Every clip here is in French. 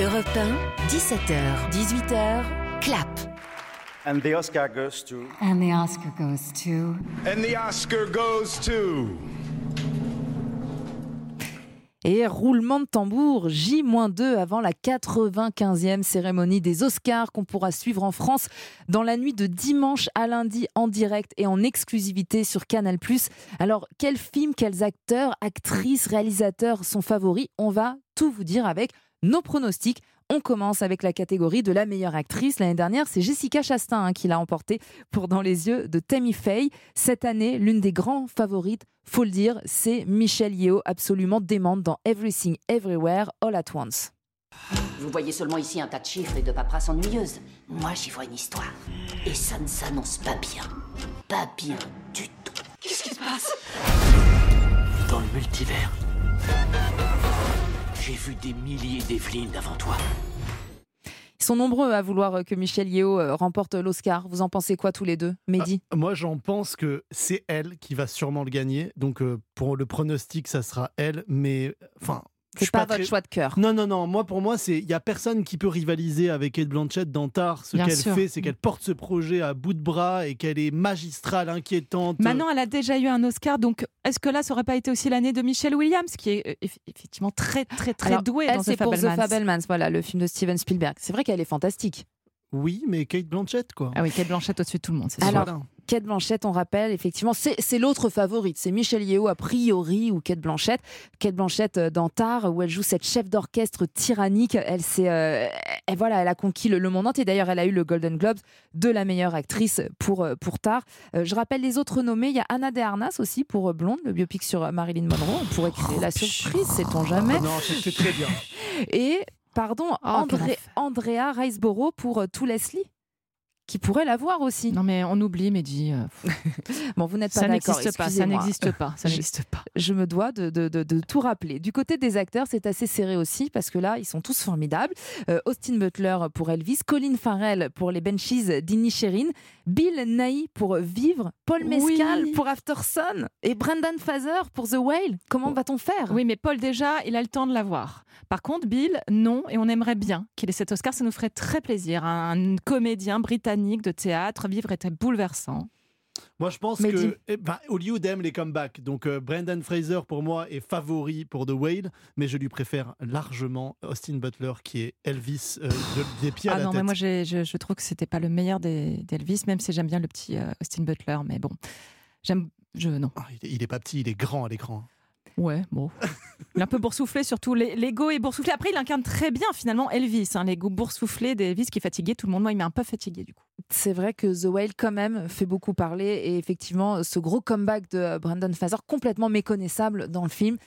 Europe 1, 17h, 18h, clap. And the Oscar goes to... And the Oscar goes to... And the Oscar goes to... Et roulement de tambour, J-2 avant la 95e cérémonie des Oscars qu'on pourra suivre en France dans la nuit de dimanche à lundi en direct et en exclusivité sur Canal+. Alors, quels films, quels acteurs, actrices, réalisateurs sont favoris ? On va tout vous dire avec nos pronostics. On commence avec la catégorie de la meilleure actrice. L'année dernière, c'est Jessica Chastain qui l'a emportée pour Dans les yeux de Tammy Faye. Cette année, l'une des grands favorites, faut le dire, c'est Michelle Yeoh, absolument démente dans Everything Everywhere All at Once. Vous voyez seulement ici un tas de chiffres et de paperasses ennuyeuses. Moi, j'y vois une histoire. Et ça ne s'annonce pas bien. Pas bien du tout. Qu'est-ce qui se passe ? Dans le multivers. J'ai vu des milliers d'Evelyne avant toi. Ils sont nombreux à vouloir que Michelle Yeoh remporte l'Oscar. Vous en pensez quoi tous les deux, Mehdi ? Moi, j'en pense que c'est elle qui va sûrement le gagner. Donc, pour le pronostic, ça sera elle. Mais, enfin... C'est pas votre choix de cœur. Non. Moi, pour moi, il n'y a personne qui peut rivaliser avec Cate Blanchett dans TAR. Ce qu'elle fait, c'est qu'elle porte ce projet à bout de bras et qu'elle est magistrale, inquiétante. Maintenant, elle a déjà eu un Oscar. Donc, est-ce que là, ça n'aurait pas été aussi l'année de Michelle Williams, qui est effectivement très, très, très douée dans The Fabelmans. Pour The Fabelmans, voilà, le film de Steven Spielberg. C'est vrai qu'elle est fantastique. Oui, mais Cate Blanchett, quoi. Ah oui, Cate Blanchett au-dessus de tout le monde, c'est sûr. Alors, Cate Blanchett, on rappelle, effectivement, c'est l'autre favorite. C'est Michelle Yeoh, a priori, ou Cate Blanchett. Cate Blanchett dans TAR, où elle joue cette chef d'orchestre tyrannique. Elle, elle a conquis le monde entier. D'ailleurs, elle a eu le Golden Globe de la meilleure actrice pour TAR. Je rappelle les autres nommés. Il y a Ana de Armas aussi pour Blonde, le biopic sur Marilyn Monroe. On pourrait créer la surprise, sait-on jamais. Non, c'est très bien. Et... Pardon, Andrea Riseborough pour To Leslie, qui pourrait l'avoir aussi. Non mais on oublie, Mehdi. Bon, vous n'êtes pas d'accord, excusez-moi. Ça n'existe pas. Je me dois de tout rappeler. Du côté des acteurs, c'est assez serré aussi, parce que là, ils sont tous formidables. Austin Butler pour Elvis, Colin Farrell pour les Banshees d'Inisherin, Bill Nighy pour Vivre, Paul Mescal pour Aftersun et Brendan Fraser pour The Whale. Comment va-t-on faire ? Oui, mais Paul, déjà, il a le temps de l'avoir. Par contre, Bill, non, et on aimerait bien qu'il ait cet Oscar, ça nous ferait très plaisir. Un comédien britannique de théâtre, Vivre était bouleversant. Moi, je pense que Hollywood aime les comebacks. Donc, Brendan Fraser, pour moi, est favori pour The Whale, mais je lui préfère largement Austin Butler, qui est Elvis des pieds à la tête. Ah non, mais moi, je trouve que c'était pas le meilleur d'Elvis, même si j'aime bien le petit Austin Butler, mais bon, non. Ah, il est pas petit, il est grand à l'écran. Ouais, bon. Il est un peu boursouflé, surtout. L'ego est boursouflé. Après, il incarne très bien, finalement, Elvis. L'ego boursouflé d'Elvis qui est fatigué. Tout le monde, moi, il m'a un peu fatigué, du coup. C'est vrai que The Whale, quand même, fait beaucoup parler. Et effectivement, ce gros comeback de Brendan Fraser, complètement méconnaissable dans le film.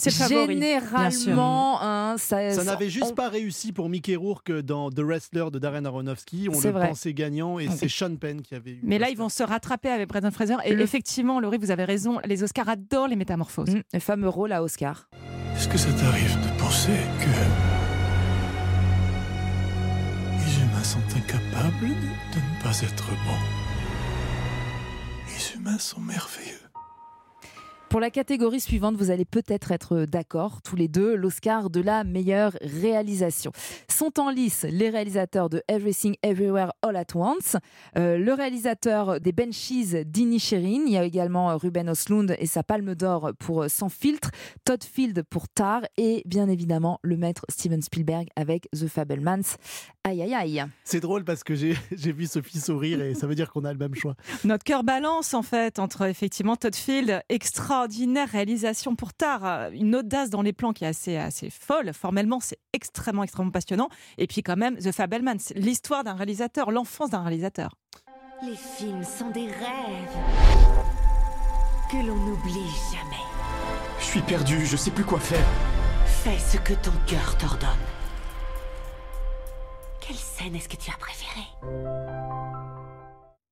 C'est favori, généralement, ça n'avait juste pas réussi pour Mickey Rourke dans The Wrestler de Darren Aronofsky. On pensait gagnant et c'est Sean Penn qui avait eu. Mais là, ils vont se rattraper avec Brendan Fraser. Et effectivement, Laurie, vous avez raison, les Oscars adorent les métamorphoses. Le fameux rôle à Oscar. Est-ce que ça t'arrive de penser que les humains sont incapables de ne pas être bons ? Les humains sont merveilleux. Pour la catégorie suivante, vous allez peut-être être d'accord, tous les deux, l'Oscar de la meilleure réalisation. Sont en lice les réalisateurs de Everything Everywhere All at Once, le réalisateur des Banshees d'Inisherin, il y a également Ruben Östlund et sa Palme d'Or pour Sans Filtre, Todd Field pour TAR et bien évidemment le maître Steven Spielberg avec The Fabelmans. Aïe aïe aïe. C'est drôle parce que j'ai vu Sophie sourire et ça veut dire qu'on a le même choix. Notre cœur balance en fait entre effectivement Todd Field, extraordinaire réalisation pour TAR, une audace dans les plans qui est assez folle. Formellement, c'est extrêmement, extrêmement passionnant. Et puis quand même, The Fabelmans, l'histoire d'un réalisateur, l'enfance d'un réalisateur. Les films sont des rêves que l'on n'oublie jamais. Je suis perdu, je sais plus quoi faire. Fais ce que ton cœur t'ordonne. Quelle scène est-ce que tu as préférée ?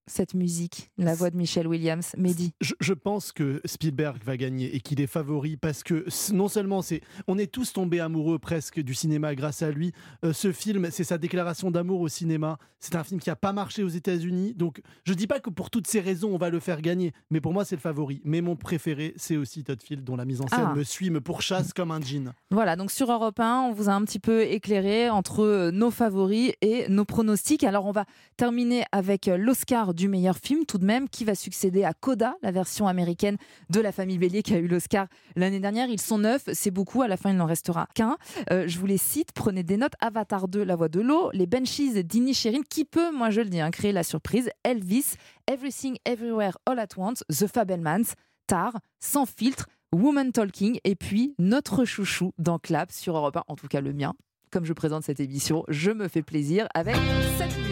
cette musique, la voix de Michelle Williams, Mehdi? Je pense que Spielberg va gagner et qu'il est favori parce que non seulement on est tous tombés amoureux presque du cinéma grâce à lui. Ce film, c'est sa déclaration d'amour au cinéma. C'est un film qui n'a pas marché aux États-Unis. Donc, je ne dis pas que pour toutes ces raisons, on va le faire gagner. Mais pour moi, c'est le favori. Mais mon préféré, c'est aussi Todd Field, dont la mise en scène me suit, me pourchasse comme un djinn. Voilà, donc sur Europe 1, on vous a un petit peu éclairé entre nos favoris et nos pronostics. Alors, on va terminer avec l'Oscar du meilleur film tout de même, qui va succéder à Coda, la version américaine de La Famille Bélier qui a eu l'Oscar l'année dernière. Ils sont 9, c'est beaucoup, à la fin il n'en restera qu'un. Je vous les cite, prenez des notes: Avatar 2, La Voix de l'eau, les Banshees d'Inisherin, qui peut, moi je le dis, créer la surprise, Elvis, Everything Everywhere All at Once, The Fabelmans, TAR, Sans Filtre, Woman Talking, et puis notre chouchou dans Clap sur Europe 1, en tout cas le mien, comme je présente cette émission, je me fais plaisir avec cette musique.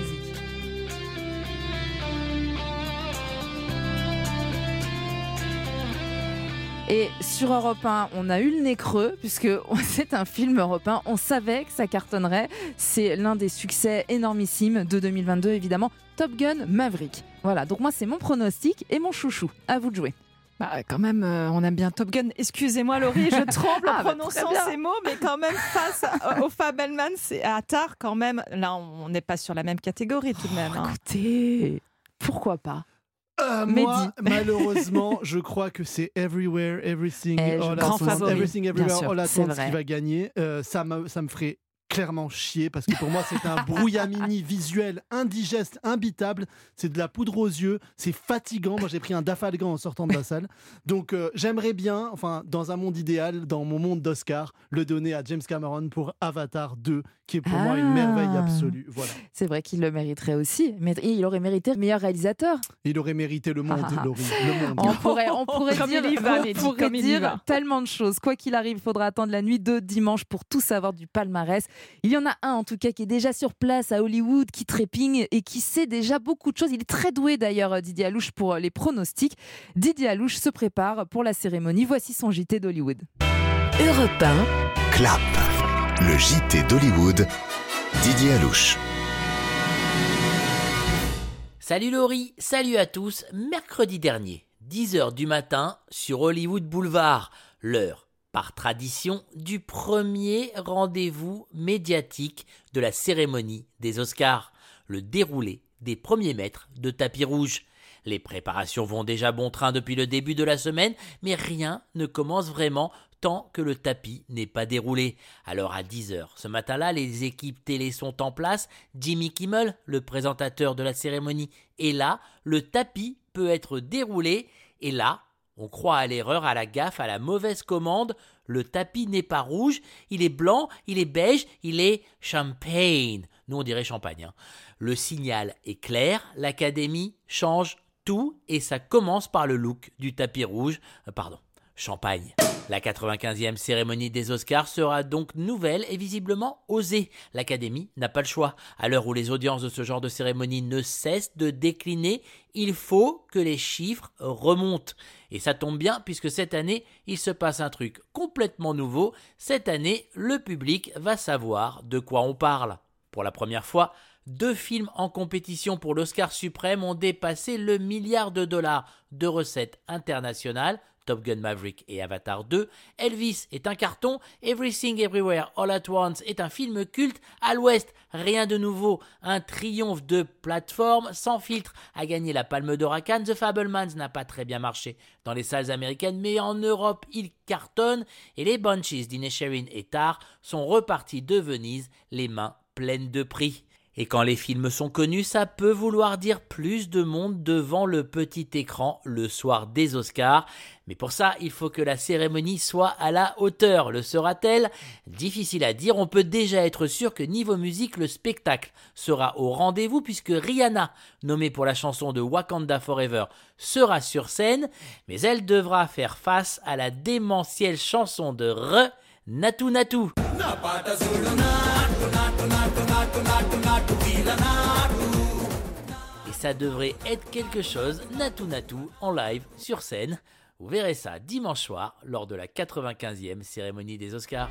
Et sur Europe 1, on a eu le nez creux, puisque c'est un film Europe 1, on savait que ça cartonnerait. C'est l'un des succès énormissimes de 2022, évidemment, Top Gun Maverick. Voilà, donc moi c'est mon pronostic et mon chouchou, à vous de jouer. Bah quand même, on aime bien Top Gun. Excusez-moi Laurie, je tremble en prononçant ces mots, mais quand même face au Fabelmans et à Tar, quand même, là on n'est pas sur la même catégorie tout de même. Écoutez, pourquoi pas? Moi, malheureusement, je crois que c'est Everywhere, Everything, All at Once, Everything, Everywhere, All at Once qui va gagner. Ça me ferait clairement chier parce que pour moi, c'est un brouillamini visuel indigeste, imbitable. C'est de la poudre aux yeux, c'est fatigant. Moi, j'ai pris un dafalgan en sortant de la salle. Donc, j'aimerais bien, enfin, dans un monde idéal, dans mon monde d'Oscar, le donner à James Cameron pour Avatar 2, qui est pour moi une merveille absolue. Voilà. C'est vrai qu'il le mériterait aussi. Mais il aurait mérité meilleur réalisateur. Il aurait mérité le monde, Laurie. Le monde. On pourrait dire, il va tellement de choses. Quoi qu'il arrive, il faudra attendre la nuit de dimanche pour tout savoir du palmarès. Il y en a un, en tout cas, qui est déjà sur place à Hollywood, qui trépigne et qui sait déjà beaucoup de choses. Il est très doué, d'ailleurs, Didier Allouche, pour les pronostics. Didier Allouche se prépare pour la cérémonie. Voici son JT d'Hollywood. Europe 1. Clap. Le JT d'Hollywood, Didier Allouche. Salut Laurie, salut à tous. Mercredi dernier, 10h du matin, sur Hollywood Boulevard, l'heure, par tradition, du premier rendez-vous médiatique de la cérémonie des Oscars, le déroulé des premiers mètres de tapis rouge. Les préparations vont déjà bon train depuis le début de la semaine, mais rien ne commence vraiment tant que le tapis n'est pas déroulé. Alors à 10h ce matin-là, les équipes télé sont en place, Jimmy Kimmel, le présentateur de la cérémonie, est là, le tapis peut être déroulé, et là, on croit à l'erreur, à la gaffe, à la mauvaise commande, le tapis n'est pas rouge, il est blanc, il est beige, il est champagne. Nous on dirait champagne. Le signal est clair, l'Académie change tout, et ça commence par le look du tapis rouge, champagne. La 95e cérémonie des Oscars sera donc nouvelle et visiblement osée. L'Académie n'a pas le choix. À l'heure où les audiences de ce genre de cérémonie ne cessent de décliner, il faut que les chiffres remontent. Et ça tombe bien puisque cette année, il se passe un truc complètement nouveau. Cette année, le public va savoir de quoi on parle. Pour la première fois, 2 films en compétition pour l'Oscar suprême ont dépassé le $1 billion de recettes internationales. Top Gun Maverick et Avatar 2, Elvis est un carton, Everything Everywhere All at Once est un film culte, à l'Ouest, rien de nouveau, un triomphe de plateforme, Sans Filtre a gagné la Palme d'Or à Cannes, The Fabelmans n'a pas très bien marché dans les salles américaines, mais en Europe il cartonne, et les Banshees d'Inisherin et Tar sont repartis de Venise, les mains pleines de prix. Et quand les films sont connus, ça peut vouloir dire plus de monde devant le petit écran le soir des Oscars. Mais pour ça, il faut que la cérémonie soit à la hauteur. Le sera-t-elle ? Difficile à dire, on peut déjà être sûr que niveau musique, le spectacle sera au rendez-vous puisque Rihanna, nommée pour la chanson de Wakanda Forever, sera sur scène. Mais elle devra faire face à la démentielle chanson de Naatu Naatu. Et ça devrait être quelque chose, Naatu Naatu en live sur scène. Vous verrez ça dimanche soir lors de la 95e cérémonie des Oscars.